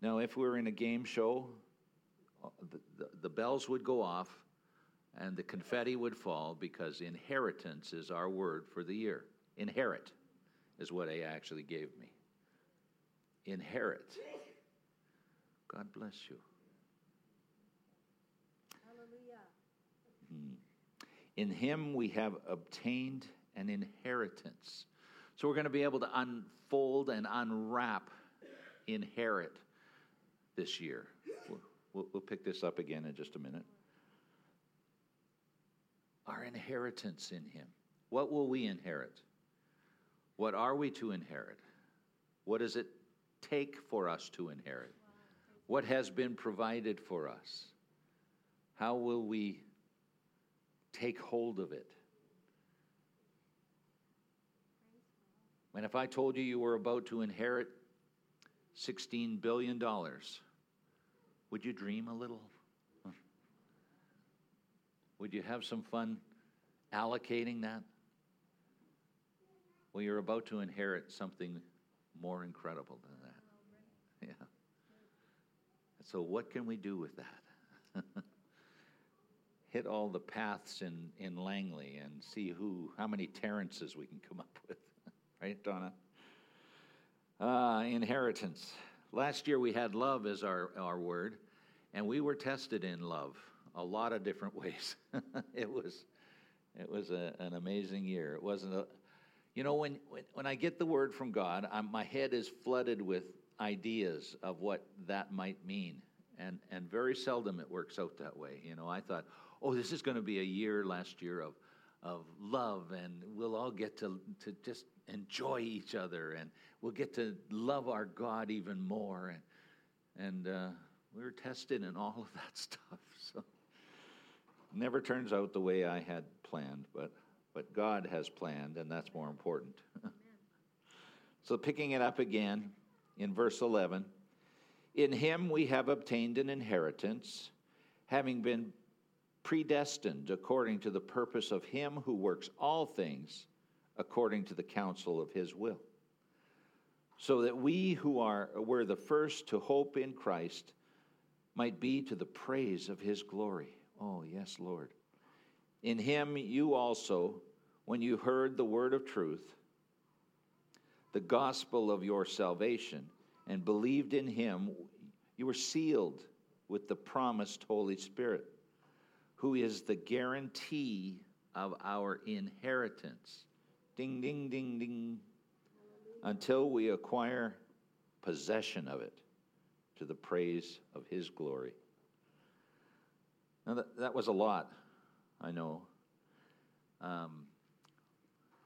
Now, if we were in a game show, the bells would go off and the confetti would fall, because inheritance is our word for the year. Inherit is what A actually gave me. Inherit. God bless you. Hallelujah. In him we have obtained an inheritance. So we're going to be able to unfold and unwrap inherit this year. We'll pick this up again in just a minute. Our inheritance in him. What will we inherit? What are we to inherit? What does it take for us to inherit? What has been provided for us? How will we take hold of it? And if I told you you were about to inherit $16 billion, would you dream a little? Would you have some fun allocating that? Well, you're about to inherit something more incredible than that. Yeah. So what can we do with that? Hit all the paths in Langley and see how many Terrences we can come up with. Right, Donna? Inheritance. Last year we had love as our word, and we were tested in love a lot of different ways. It was an amazing year. It wasn't a... You know, when I get the word from God, my head is flooded with ideas of what that might mean, and very seldom it works out that way. You know, I thought, this is going to be a year last year of love, and we'll all get to just enjoy each other, and we'll get to love our God even more, and we were tested in all of that stuff. So it never turns out the way I had planned, but God has planned, and that's more important. So picking it up again. In verse 11, in him we have obtained an inheritance, having been predestined according to the purpose of him who works all things according to the counsel of his will, so that we who were the first to hope in Christ might be to the praise of his glory. Oh, yes, Lord. In him you also, when you heard the word of truth, the gospel of your salvation, and believed in him, you were sealed with the promised Holy Spirit, who is the guarantee of our inheritance. Ding, ding, ding, ding. Until we acquire possession of it, to the praise of his glory. Now that was a lot, I know.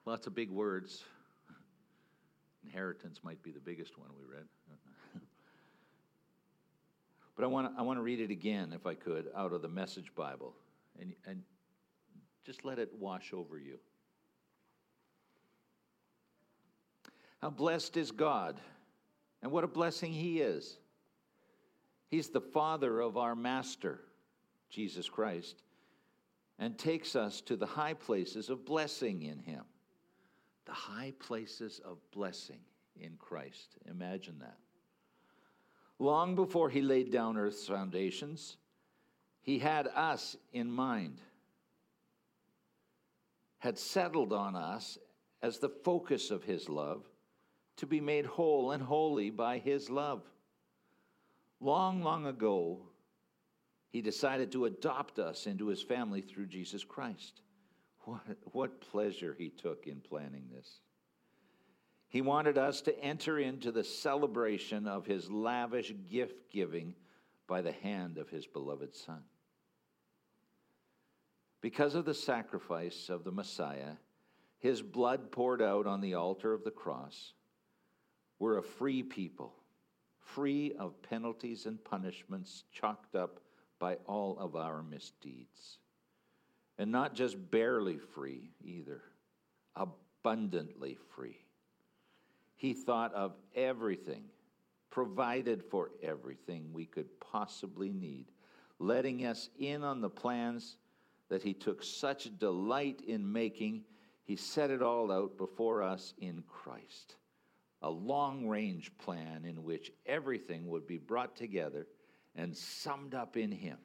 Lots of big words. Inheritance might be the biggest one we read. But I want to read it again, if I could, out of the Message Bible. And just let it wash over you. How blessed is God, and what a blessing he is. He's the Father of our Master, Jesus Christ, and takes us to the high places of blessing in him. The high places of blessing in Christ. Imagine that. Long before he laid down earth's foundations, he had us in mind, had settled on us as the focus of his love, to be made whole and holy by his love. Long, long ago, he decided to adopt us into his family through Jesus Christ. What pleasure he took in planning this. He wanted us to enter into the celebration of his lavish gift-giving by the hand of his beloved Son. Because of the sacrifice of the Messiah, his blood poured out on the altar of the cross, we're a free people, free of penalties and punishments chalked up by all of our misdeeds. And not just barely free either, abundantly free. He thought of everything, provided for everything we could possibly need, letting us in on the plans that he took such delight in making. He set it all out before us in Christ, a long-range plan in which everything would be brought together and summed up in him,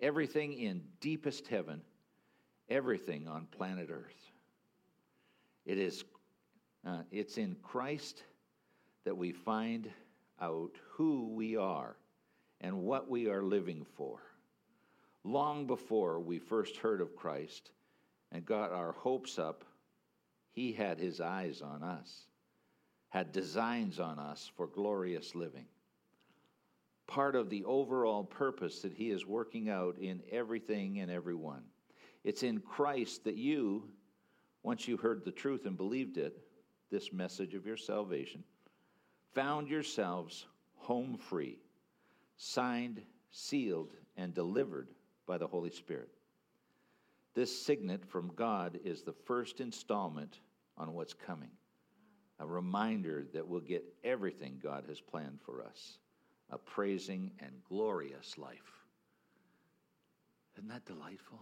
everything in deepest heaven, everything on planet Earth. It's in Christ that we find out who we are and what we are living for. Long before we first heard of Christ and got our hopes up, he had his eyes on us, had designs on us for glorious living. Part of the overall purpose that he is working out in everything and everyone. It's in Christ that you, once you heard the truth and believed it, this message of your salvation, found yourselves home free, signed, sealed, and delivered by the Holy Spirit. This signet from God is the first installment on what's coming, a reminder that we'll get everything God has planned for us, a praising and glorious life. Isn't that delightful?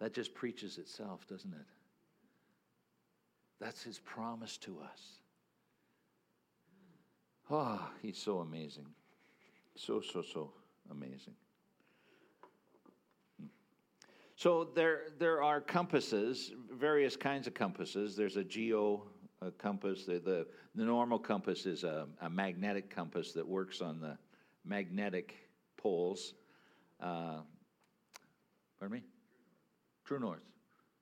That just preaches itself, doesn't it? That's his promise to us. Oh, he's so amazing. So amazing. So there are compasses, various kinds of compasses. There's a compass. The normal compass is a magnetic compass that works on the magnetic poles. Pardon me? True north.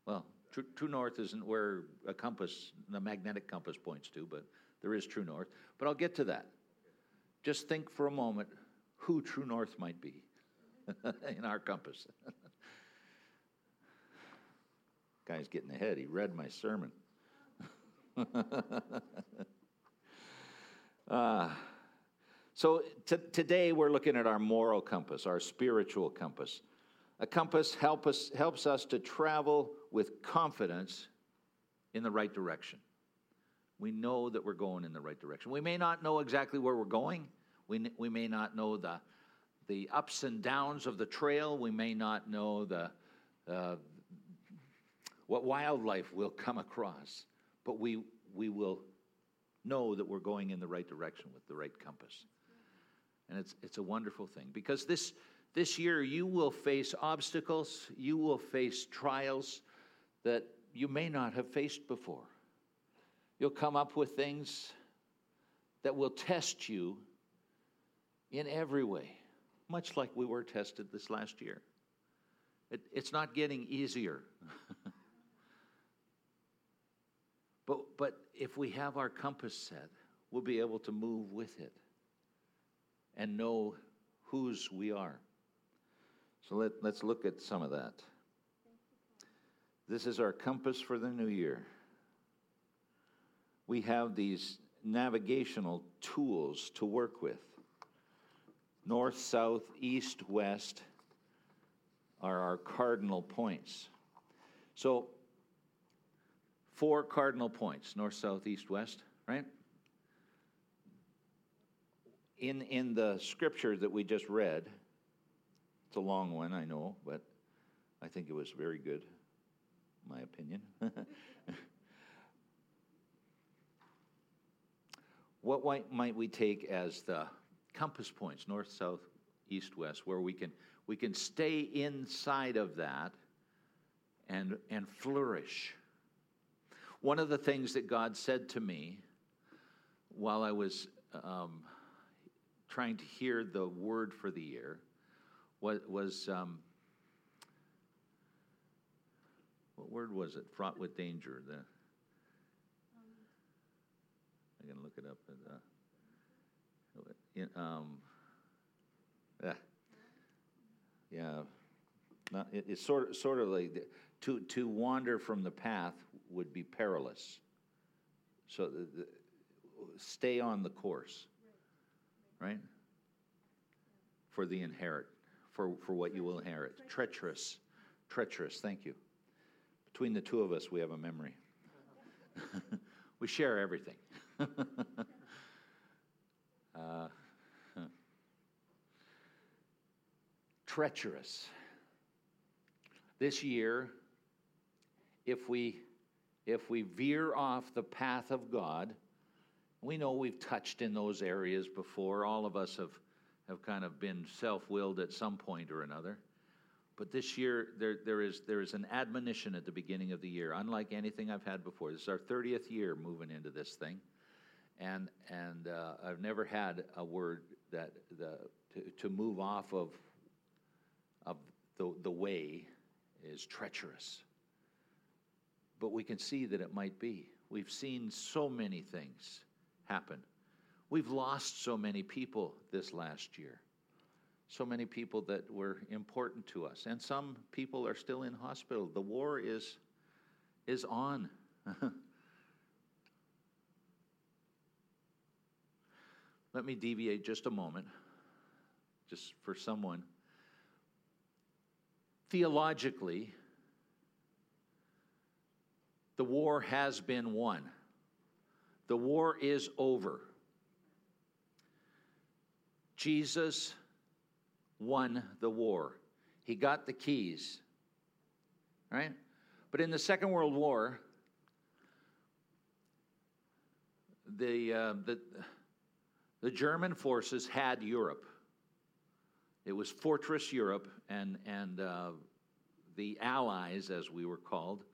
Well, true north isn't where the magnetic compass points to, but there is true north. But I'll get to that. Just think for a moment who true north might be in our compass. Guy's getting ahead. He read my sermon. So today we're looking at our moral compass, our spiritual compass. A compass helps us to travel with confidence in the right direction. We know that we're going in the right direction. We may not know exactly where we're going. We may not know the ups and downs of the trail. We may not know what wildlife we'll come across, but we will know that we're going in the right direction with the right compass. And it's a wonderful thing, because this year you will face obstacles, you will face trials that you may not have faced before. You'll come up with things that will test you in every way, much like we were tested this last year. It's not getting easier. But if we have our compass set, we'll be able to move with it and know whose we are. So let's look at some of that. This is our compass for the new year. We have these navigational tools to work with. North, south, east, west are our cardinal points. So 4 cardinal points, north, south, east, west, right? In the scripture that we just read, it's a long one, I know, but I think it was very good, my opinion. What might we take as the compass points, north, south, east, west, where we can stay inside of that and flourish? One of the things that God said to me while I was trying to hear the word for the year was what word was it? Fraught with danger. I can look it up. It's sort of like to wander from the path would be perilous. So stay on the course, right? For the inherit, for what you will inherit. Treacherous. Thank you. Between the two of us, we have a memory. We share everything. Treacherous. This year, if we veer off the path of God, we know we've touched in those areas before. All of us have kind of been self-willed at some point or another. But this year, there is an admonition at the beginning of the year, unlike anything I've had before. This is our 30th year moving into this thing, and I've never had a word that to move off of the way is treacherous. But we can see that it might be. We've seen so many things happen. We've lost so many people this last year. So many people that were important to us. And some people are still in hospital. The war is on. Let me deviate just a moment, just for someone. Theologically, the war has been won. The war is over. Jesus won the war. He got the keys, right? But in the Second World War, the German forces had Europe. It was Fortress Europe, and the Allies, as we were called,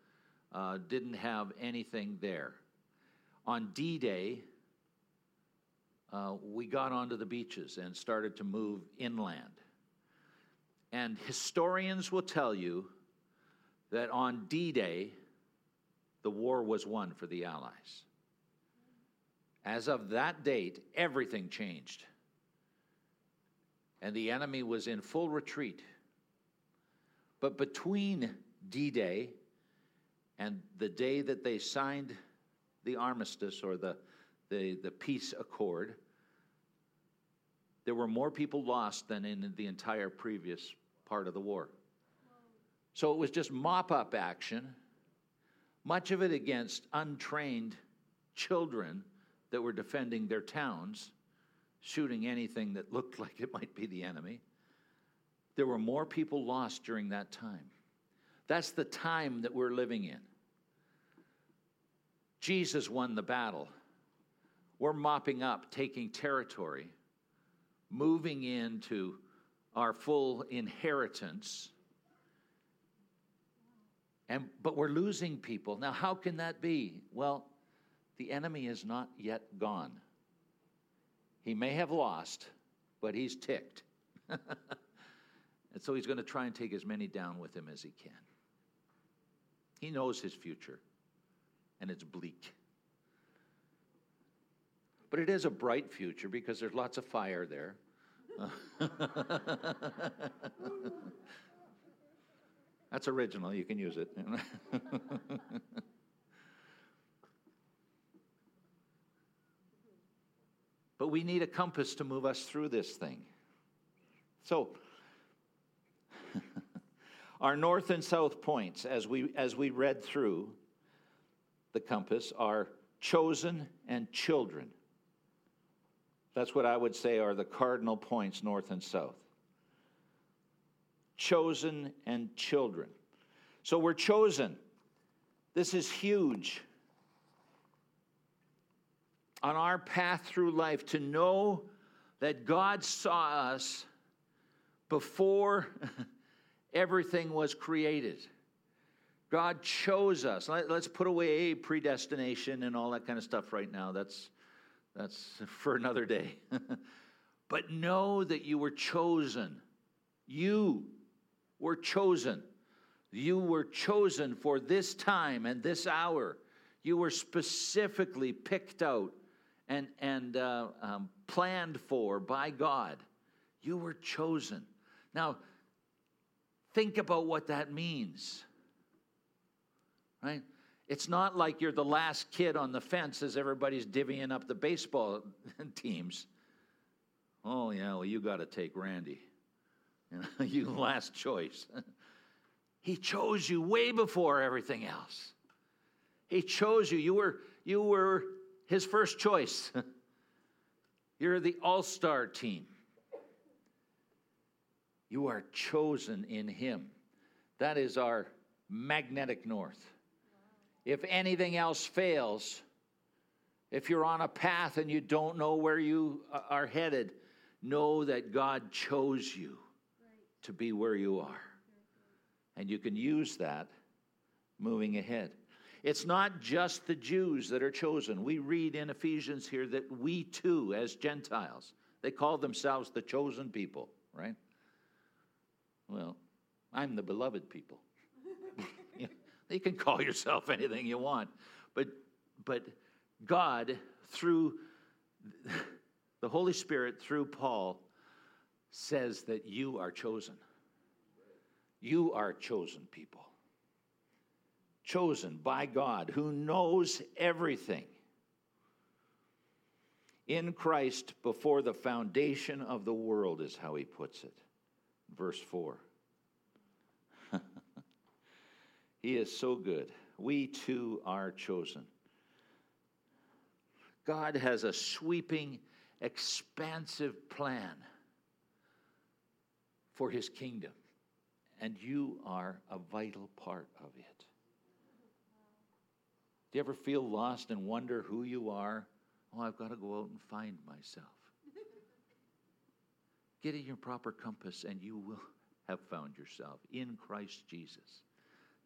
didn't have anything there. On D-Day, we got onto the beaches and started to move inland. And historians will tell you that on D-Day, the war was won for the Allies. As of that date, everything changed. And the enemy was in full retreat. But between D-Day and the day that they signed the armistice or the peace accord, there were more people lost than in the entire previous part of the war. So it was just mop-up action, much of it against untrained children that were defending their towns, shooting anything that looked like it might be the enemy. There were more people lost during that time. That's the time that we're living in. Jesus won the battle. We're mopping up, taking territory, moving into our full inheritance, but we're losing people. Now, how can that be? Well, the enemy is not yet gone. He may have lost, but he's ticked. And so he's going to try and take as many down with him as he can. He knows his future, and it's bleak. But it is a bright future because there's lots of fire there. That's original. You can use it. But we need a compass to move us through this thing. So, our north and south points, as we read through the compass, are chosen and children. That's what I would say are the cardinal points, north and south. Chosen and children. So we're chosen. This is huge. On our path through life, to know that God saw us before everything was created. God chose us. Let's put away predestination and all that kind of stuff right now. That's for another day. But know that you were chosen. You were chosen. You were chosen for this time and this hour. You were specifically picked out and planned for by God. You were chosen. Now, think about what that means. Right? It's not like you're the last kid on the fence as everybody's divvying up the baseball teams. Oh, yeah, well, you got to take Randy. You last choice. He chose you way before everything else. He chose you. You were his first choice. You're the all-star team. You are chosen in him. That is our magnetic north. If anything else fails, if you're on a path and you don't know where you are headed, know that God chose you to be where you are. And you can use that moving ahead. It's not just the Jews that are chosen. We read in Ephesians here that we too, as Gentiles, they call themselves the chosen people, right? Well, I'm the beloved people. You can call yourself anything you want. But God, through the Holy Spirit, through Paul, says that you are chosen. You are chosen people. Chosen by God, who knows everything. In Christ, before the foundation of the world, is how he puts it. Verse 4. He is so good. We too are chosen. God has a sweeping, expansive plan for his kingdom, and you are a vital part of it. Do you ever feel lost and wonder who you are? Oh, I've got to go out and find myself. Get in your proper compass, and you will have found yourself in Christ Jesus.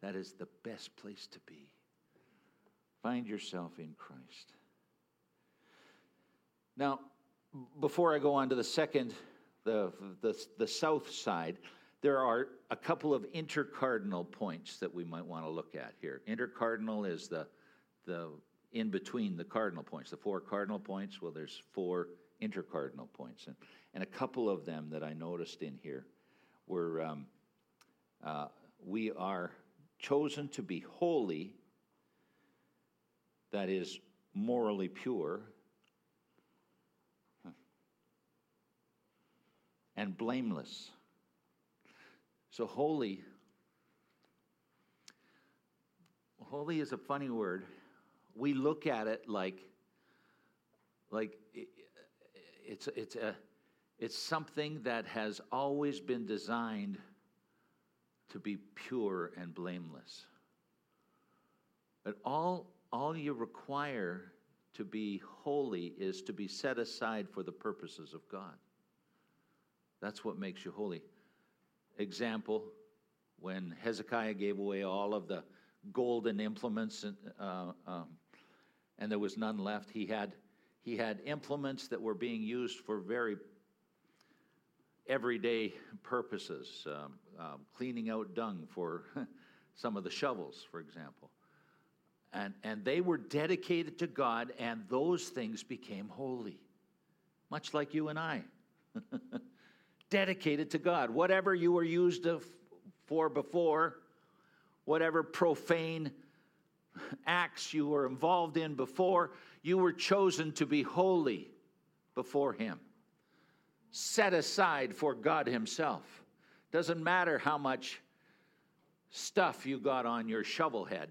That is the best place to be. Find yourself in Christ. Now, before I go on to the second, the south side, there are a couple of intercardinal points that we might want to look at here. Intercardinal is the in between the cardinal points, the four cardinal points. Well, there's four intercardinal points, and a couple of them that I noticed in here were we are chosen to be holy, that is morally pure, and blameless. So holy is a funny word. We look at it like it's something that has always been designed to be pure and blameless. But all you require to be holy is to be set aside for the purposes of God. That's what makes you holy. Example, when Hezekiah gave away all of the golden implements and there was none left, he had implements that were being used for very everyday purposes, cleaning out dung for some of the shovels, for example. And they were dedicated to God, and those things became holy, much like you and I. Dedicated to God. Whatever you were used for before, whatever profane acts you were involved in before, you were chosen to be holy before him. Set aside for God himself. Doesn't matter how much stuff you got on your shovel head.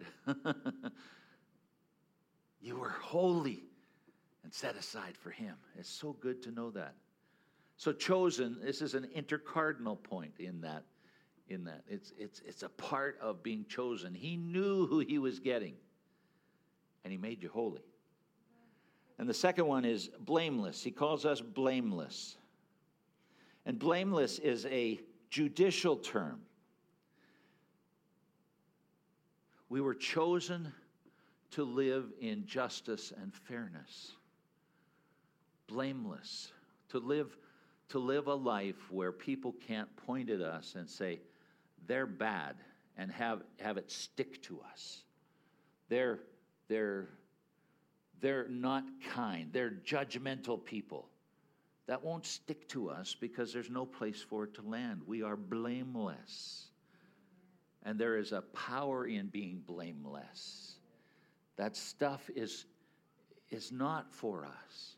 You were holy and set aside for him. It's so good to know that. So chosen, this is an intercardinal point in that. It's a part of being chosen. He knew who he was getting, and he made you holy. And the second one is blameless. He calls us blameless. And blameless is a judicial term. We were chosen to live in justice and fairness. Blameless. To live to live a life where people can't point at us and say, they're bad, and have it stick to us. They're not kind. They're judgmental people. That won't stick to us because there's no place for it to land. We are blameless. And there is a power in being blameless. That stuff is not for us.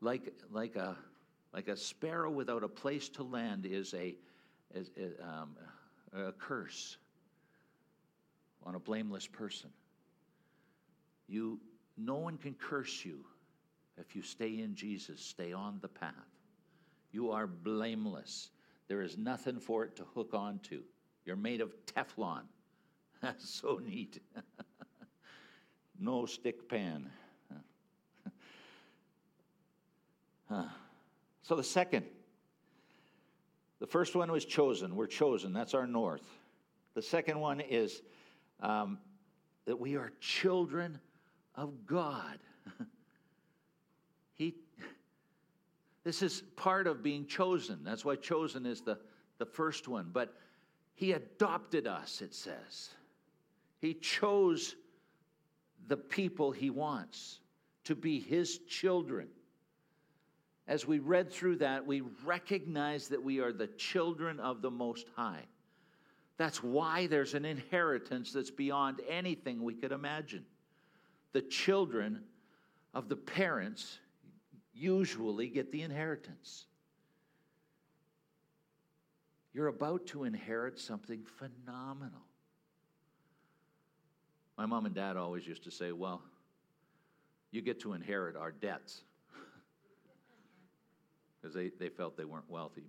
Like a sparrow without a place to land is a curse on a blameless person. No one can curse you if you stay in Jesus, stay on the path. You are blameless. There is nothing for it to hook onto. You're made of Teflon. That's so neat. No stick pan. So the first one was chosen. We're chosen. That's our north. The second one is that we are children of God. This is part of being chosen. That's why chosen is the first one. But he adopted us, it says. He chose the people he wants to be his children. As we read through that, we recognize that we are the children of the Most High. That's why there's an inheritance that's beyond anything we could imagine. The children of the parents usually get the inheritance. You're about to inherit something phenomenal. My mom and dad always used to say, well, you get to inherit our debts. Because they felt they weren't wealthy,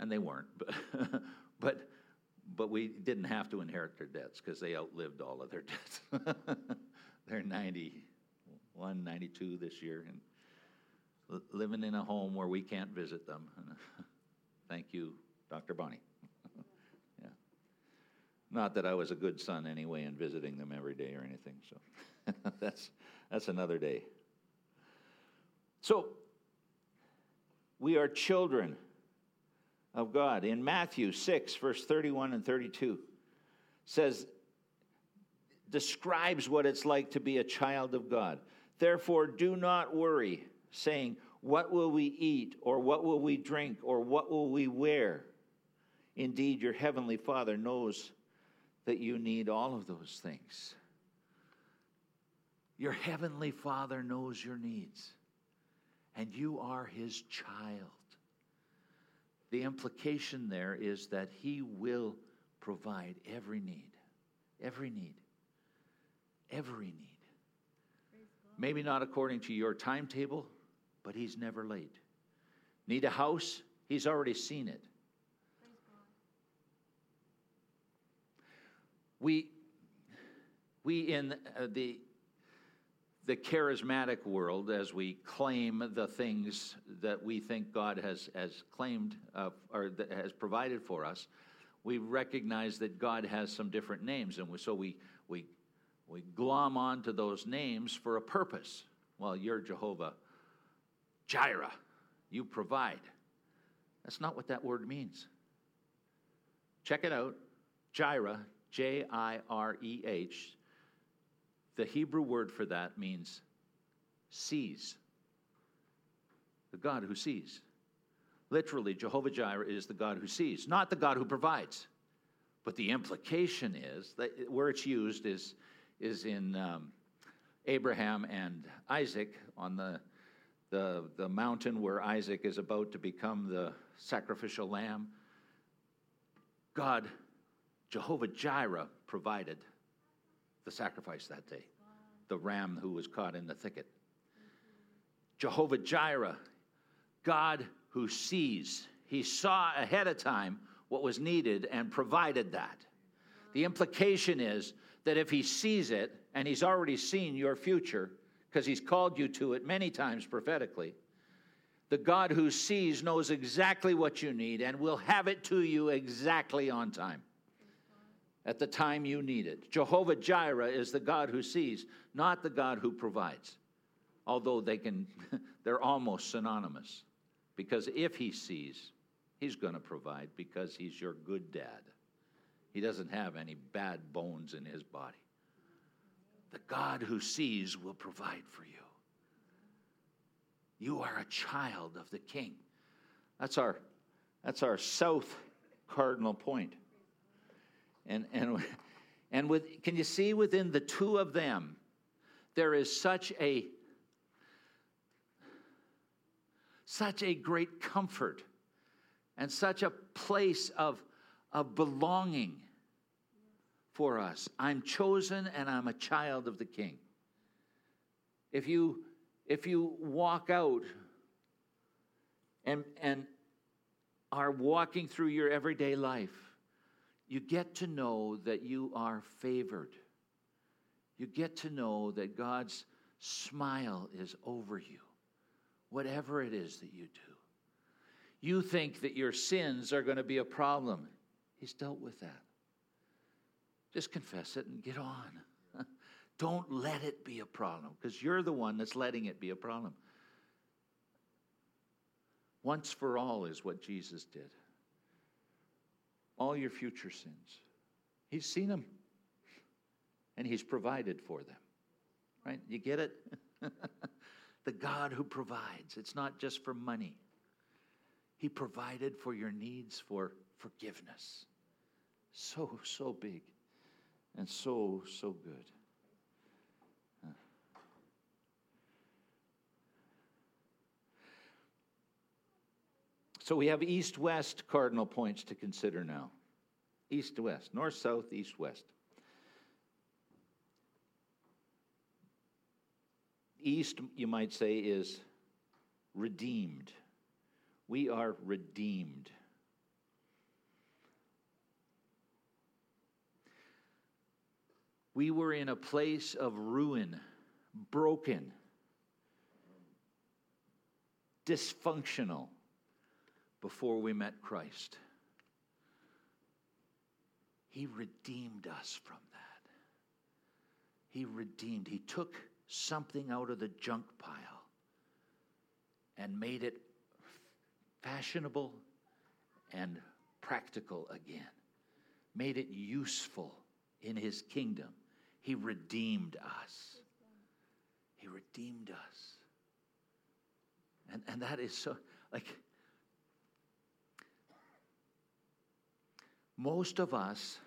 and they weren't, but we didn't have to inherit their debts because they outlived all of their debts. They're 91, 92 this year, and living in a home where we can't visit them. Thank you, Dr. Bonnie. Yeah, not that I was a good son anyway in visiting them every day or anything. So that's another day. So. We are children of God. In Matthew 6, verse 31 and 32, describes what it's like to be a child of God. Therefore, do not worry, saying, what will we eat, or what will we drink, or what will we wear? Indeed, your heavenly Father knows that you need all of those things. Your heavenly Father knows your needs. And you are his child. The implication there is that he will provide every need. Every need. Every need. Maybe not according to your timetable, but he's never late. Need a house? He's already seen it. We in the charismatic world, as we claim the things that we think God has claimed or has provided for us, we recognize that God has some different names, and so we glom onto those names for a purpose. Well, you're Jehovah Jireh, you provide. That's not what that word means. Check it out, Jireh, Jireh. The Hebrew word for that means sees. The God who sees. Literally, Jehovah Jireh is the God who sees, not the God who provides. But the implication is that where it's used is in Abraham and Isaac on the mountain where Isaac is about to become the sacrificial lamb. God, Jehovah Jireh, provided the sacrifice that day, the ram who was caught in the thicket. Jehovah Jireh, God who sees. He saw ahead of time what was needed and provided that. The implication is that if he sees it, and he's already seen your future, because he's called you to it many times prophetically, the God who sees knows exactly what you need and will have it to you exactly on time. At the time you need it. Jehovah Jireh is the God who sees, not the God who provides. although they're almost synonymous. Because if he sees, he's going to provide because he's your good dad. He doesn't have any bad bones in his body. The God who sees will provide for you. You are a child of the King. That's our south cardinal point. And with, can you see within the two of them, there is such a great comfort and such a place of belonging for us. I'm chosen and I'm a child of the King. If you walk out and are walking through your everyday life, you get to know that you are favored. You get to know that God's smile is over you, whatever it is that you do. You think that your sins are going to be a problem. He's dealt with that. Just confess it and get on. Don't let it be a problem, because you're the one that's letting it be a problem. Once for all is what Jesus did. All your future sins. He's seen them. And he's provided for them. Right? You get it? The God who provides. It's not just for money. He provided for your needs for forgiveness. So, so big. And so, so good. So we have east-west cardinal points to consider now. East-west, north-south, east-west. East, you might say, is redeemed. We are redeemed. We were in a place of ruin, broken, dysfunctional, before we met Christ. He redeemed us from that. He took something out of the junk pile and made it fashionable and practical again. Made it useful in his kingdom. He redeemed us. And that is so, like, most of us,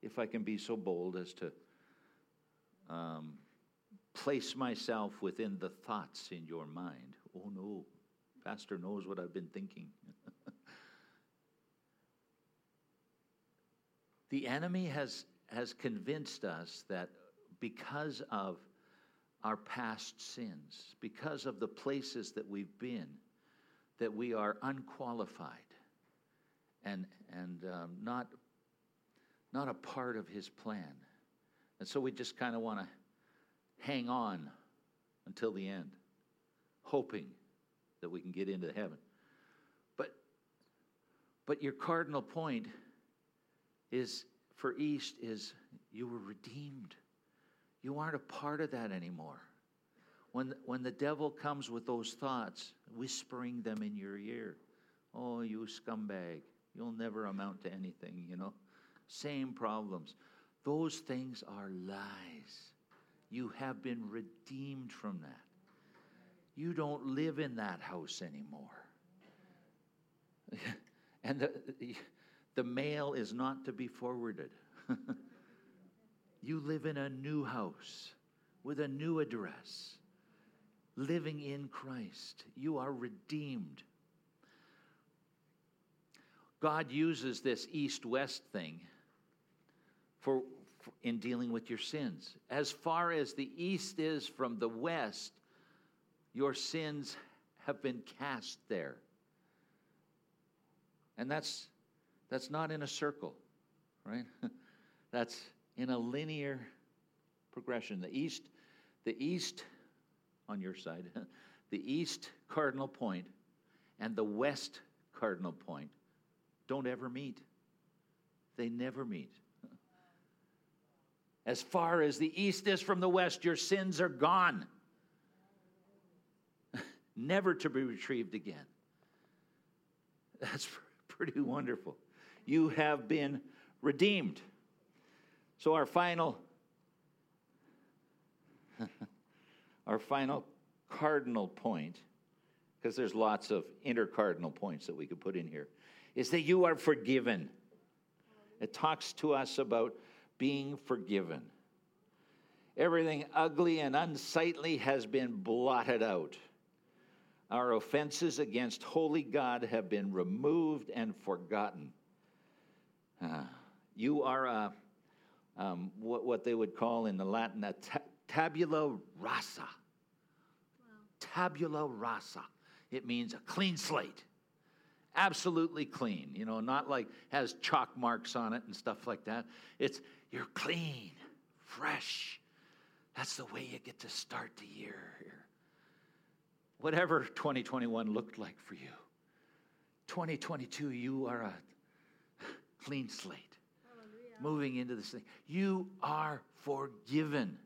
if I can be so bold as to place myself within the thoughts in your mind. Oh no, Pastor knows what I've been thinking. The enemy has convinced us that because of our past sins, because of the places that we've been, that we are unqualified. And not a part of his plan. And so we just kind of want to hang on until the end, hoping that we can get into heaven. But your cardinal point is for East is you were redeemed. You aren't a part of that anymore. When the devil comes with those thoughts, whispering them in your ear, oh, you scumbag. You'll never amount to anything, you know. Same problems. Those things are lies. You have been redeemed from that. You don't live in that house anymore. And the mail is not to be forwarded. You live in a new house with a new address. Living in Christ. You are redeemed. God uses this east-west thing for in dealing with your sins. As far as the east is from the west, your sins have been cast there. And that's not in a circle, right? That's in a linear progression. The east on your side, the east cardinal point and the west cardinal point don't ever meet. They never meet. As far as the east is from the west, your sins are gone. never to be retrieved again. That's pretty wonderful. You have been redeemed. So our final cardinal point, because there's lots of intercardinal points that we could put in here, is that you are forgiven. It talks to us about being forgiven. Everything ugly and unsightly has been blotted out. Our offenses against holy God have been removed and forgotten. You are a, what they would call in the Latin a tabula rasa. Wow. Tabula rasa. It means a clean slate. Absolutely clean. You know, not like has chalk marks on it and stuff like that. It's, you're clean, fresh. That's the way you get to start the year here. Whatever 2021 looked like for you, 2022, you are a clean slate. Hallelujah. Moving into this thing. You are forgiven.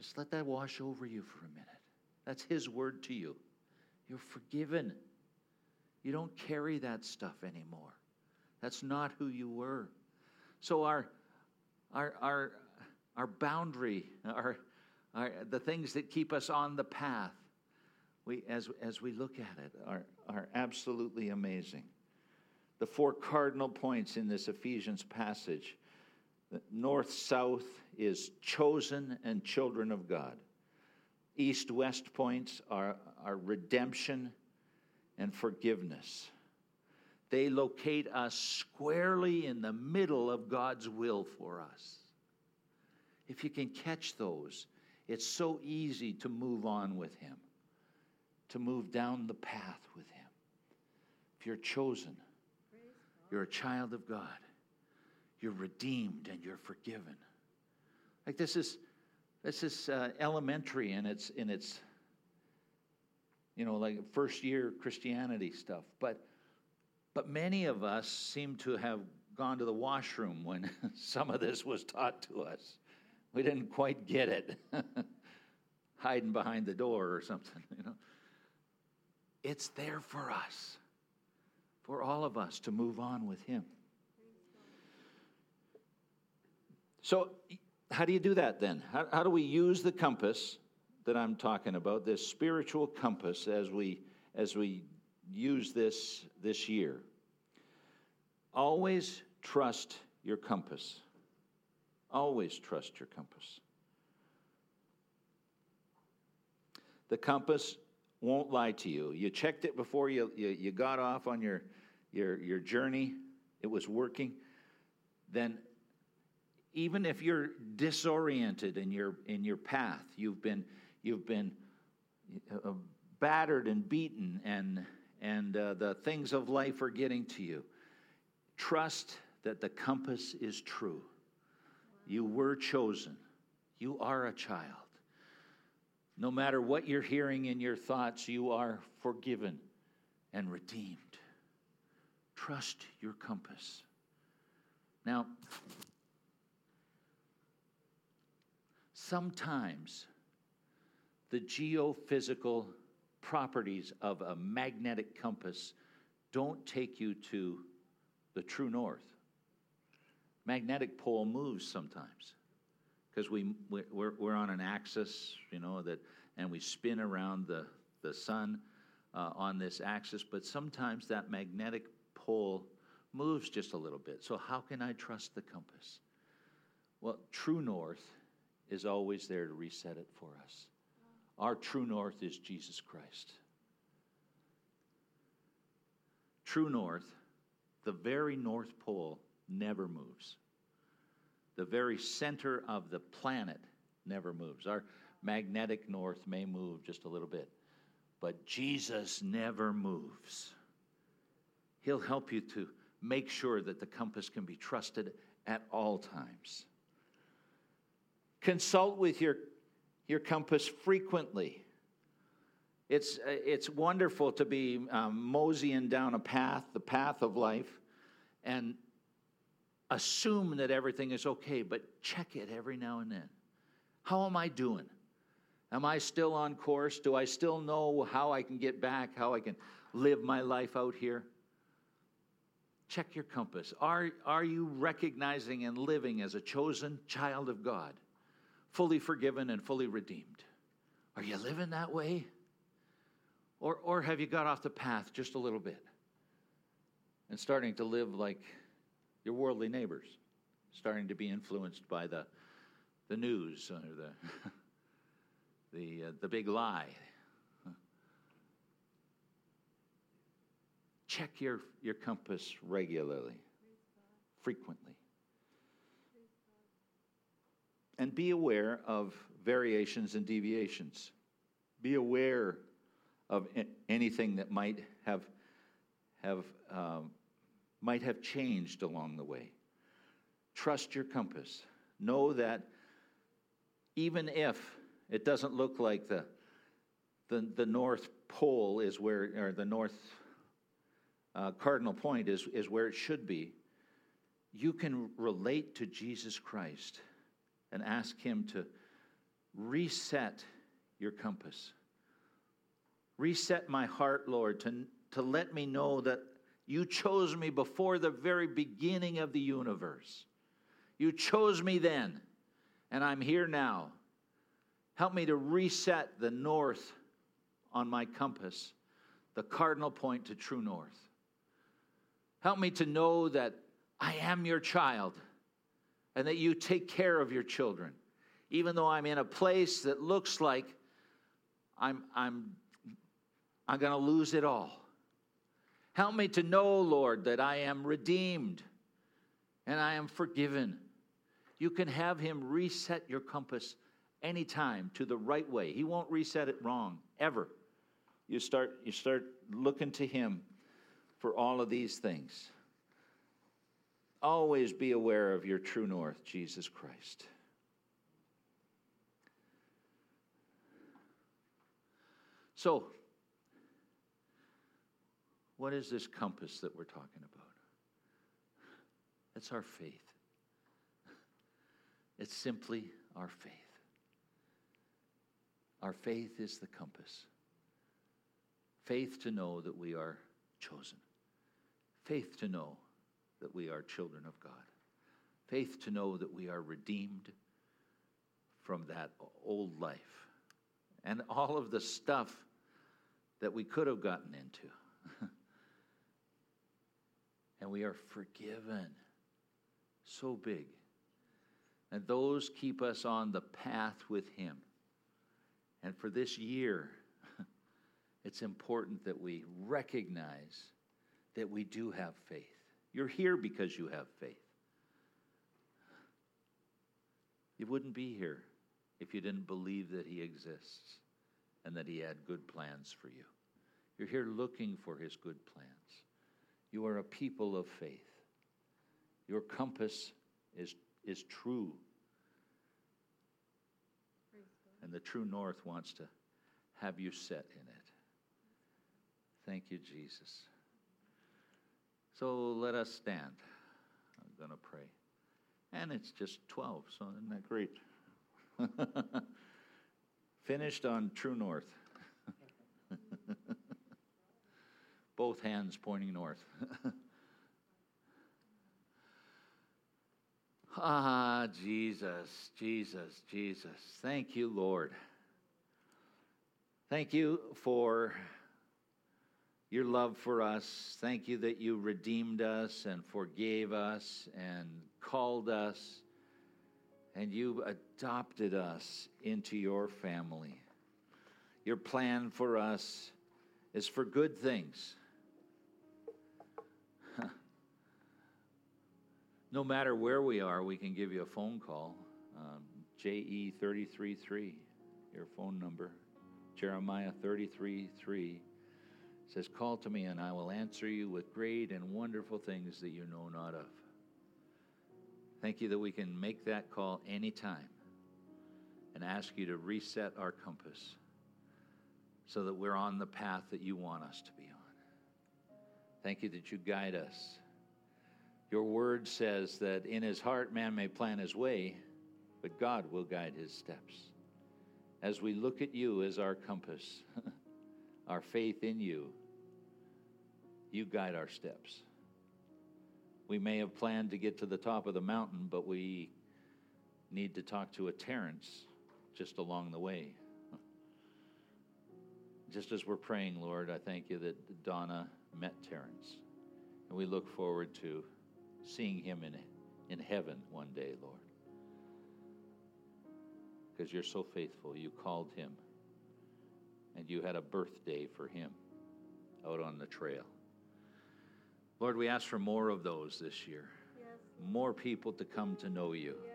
Just let that wash over you for a minute. That's his word to you. You're forgiven. You don't carry that stuff anymore. That's not who you were. So our boundary, the things that keep us on the path, we as we look at it, are absolutely amazing. The four cardinal points in this Ephesians passage, north-south is chosen and children of God. East-west points are redemption and forgiveness. They locate us squarely in the middle of God's will for us. If you can catch those, it's so easy to move on with him, to move down the path with him. If you're chosen, you're a child of God, you're redeemed, and you're forgiven. Like this is elementary in its you know, like first year Christianity stuff, but many of us seem to have gone to the washroom when some of this was taught to us. We didn't quite get it. Hiding behind the door or something, you know. It's there for us, for all of us to move on with him. So how do you do that then? How do we use the compass that I'm talking about, this spiritual compass, as we use this year? Always trust your compass. Always trust your compass. The compass won't lie to you. You checked it before you got off on your journey. It was working. Then, even if you're disoriented in your path, you've been battered and beaten, and the things of life are getting to you. Trust that the compass is true. You were chosen. You are a child. No matter what you're hearing in your thoughts, you are forgiven and redeemed. Trust your compass. Now, sometimes the geophysical properties of a magnetic compass don't take you to the true north. Magnetic pole moves sometimes because we're on an axis, you know, that, and we spin around the sun on this axis, but sometimes that magnetic pole moves just a little bit. So how can I trust the compass? Well, true north is always there to reset it for us. Our true north is Jesus Christ. True north, the very North Pole, never moves. The very center of the planet never moves. Our magnetic north may move just a little bit, but Jesus never moves. He'll help you to make sure that the compass can be trusted at all times. Consult with your compass frequently. It's wonderful to be moseying down a path, the path of life, and assume that everything is okay, but check it every now and then. How am I doing? Am I still on course? Do I still know how I can get back, how I can live my life out here? Check your compass. Are you recognizing and living as a chosen child of God, fully forgiven and fully redeemed? Are you living that way? Or have you got off the path just a little bit and starting to live like your worldly neighbors, starting to be influenced by the news or the big lie? Check your compass regularly, frequently. And be aware of variations and deviations. Be aware of anything that might have changed along the way. Trust your compass. Know that even if it doesn't look like the North Pole is where, or the North Cardinal Point is where it should be, you can relate to Jesus Christ and ask Him to reset your compass. Reset my heart, Lord, to let me know that You chose me before the very beginning of the universe. You chose me then, and I'm here now. Help me to reset the north on my compass, the cardinal point to true north. Help me to know that I am Your child and that You take care of Your children, even though I'm in a place that looks like I'm going to lose it all. Help me to know, Lord, that I am redeemed and I am forgiven. You can have Him reset your compass anytime to the right way. He won't reset it wrong, ever. You start looking to Him for all of these things. Always be aware of your true north, Jesus Christ. So, what is this compass that we're talking about? It's our faith. It's simply our faith. Our faith is the compass. Faith to know that we are chosen. Faith to know that we are children of God. Faith to know that we are redeemed from that old life and all of the stuff that we could have gotten into. And we are forgiven. So big. And those keep us on the path with Him. And for this year, it's important that we recognize that we do have faith. You're here because you have faith. You wouldn't be here if you didn't believe that He exists and that He had good plans for you. You're here looking for His good plans. You are a people of faith. Your compass is true. And the true north wants to have you set in it. Thank You, Jesus. So let us stand. I'm going to pray. And it's just 12, so isn't that great? Finished on true north. Both hands pointing north. Ah, Jesus, Jesus, Jesus. Thank You, Lord. Thank You for Your love for us. Thank You that You redeemed us and forgave us and called us, and You adopted us into Your family. Your plan for us is for good things. No matter where we are, we can give you a phone call. JE333, your phone number. Jeremiah 33:3 says, "Call to me and I will answer you with great and wonderful things that you know not of." Thank You that we can make that call anytime and ask You to reset our compass so that we're on the path that You want us to be on. Thank You that You guide us. Your word says that in his heart man may plan his way, but God will guide his steps. as we look at you as our compass, our faith in you, you guide our steps. We may have planned to get to the top of the mountain, but we need to talk to a Terrence just along the way. Just as we're praying, Lord, I thank you that Donna met Terrence. And we look forward to seeing him in heaven one day, Lord. Because you're so faithful. You called him. And you had a birthday for him out on the trail. Lord, we ask for more of those this year. Yes. More people to come to know you. Yes.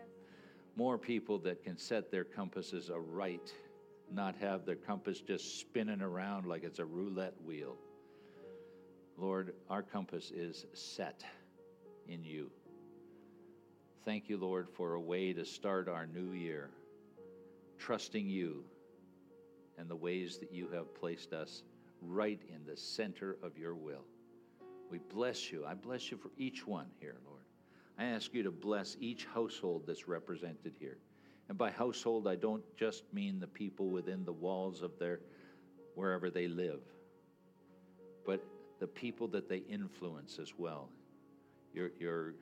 More people that can set their compasses aright, not have their compass just spinning around like it's a roulette wheel. Lord, our compass is set in you. Thank you, Lord, for a way to start our new year, trusting you and the ways that you have placed us right in the center of your will. We bless you. I bless you for each one here, Lord. I ask you to bless each household that's represented here. And by household, I don't just mean the people within the walls of their, wherever they live, but the people that they influence as well. Your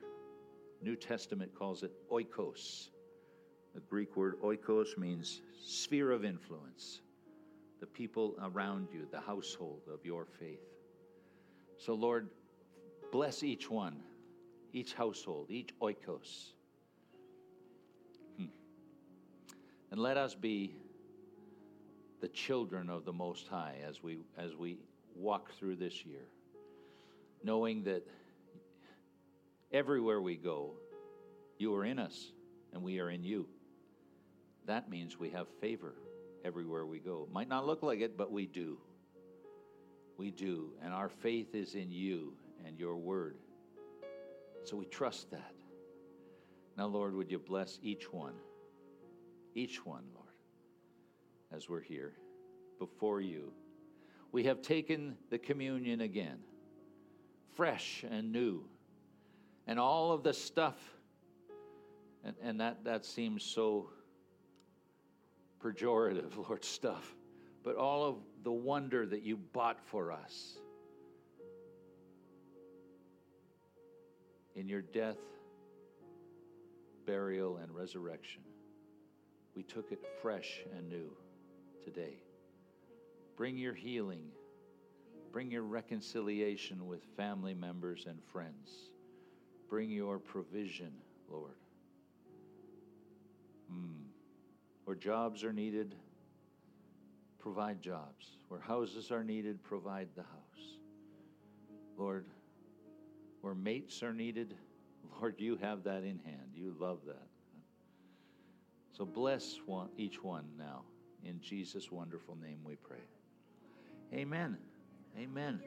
New Testament calls it oikos. The Greek word oikos means sphere of influence. The people around you, the household of your faith. So, Lord, bless each one, each household, each oikos. And let us be the children of the Most High as we walk through this year, knowing that everywhere we go, you are in us and we are in you. That means we have favor everywhere we go. It might not look like it, but we do. We do, and our faith is in you and your word. So we trust that. Now, Lord, would you bless each one, Lord, as we're here before you. We have taken the communion again, fresh and new, and all of the stuff, and that seems so pejorative, Lord, stuff, but all of the wonder that you bought for us in your death, burial, and resurrection. We took it fresh and new today. Bring your healing. Bring your reconciliation with family members and friends. Bring your provision, Lord. Where jobs are needed, provide jobs. Where houses are needed, provide the house. Lord, where mates are needed, Lord, you have that in hand. You love that. So bless each one now. In Jesus' wonderful name we pray. Amen. Amen.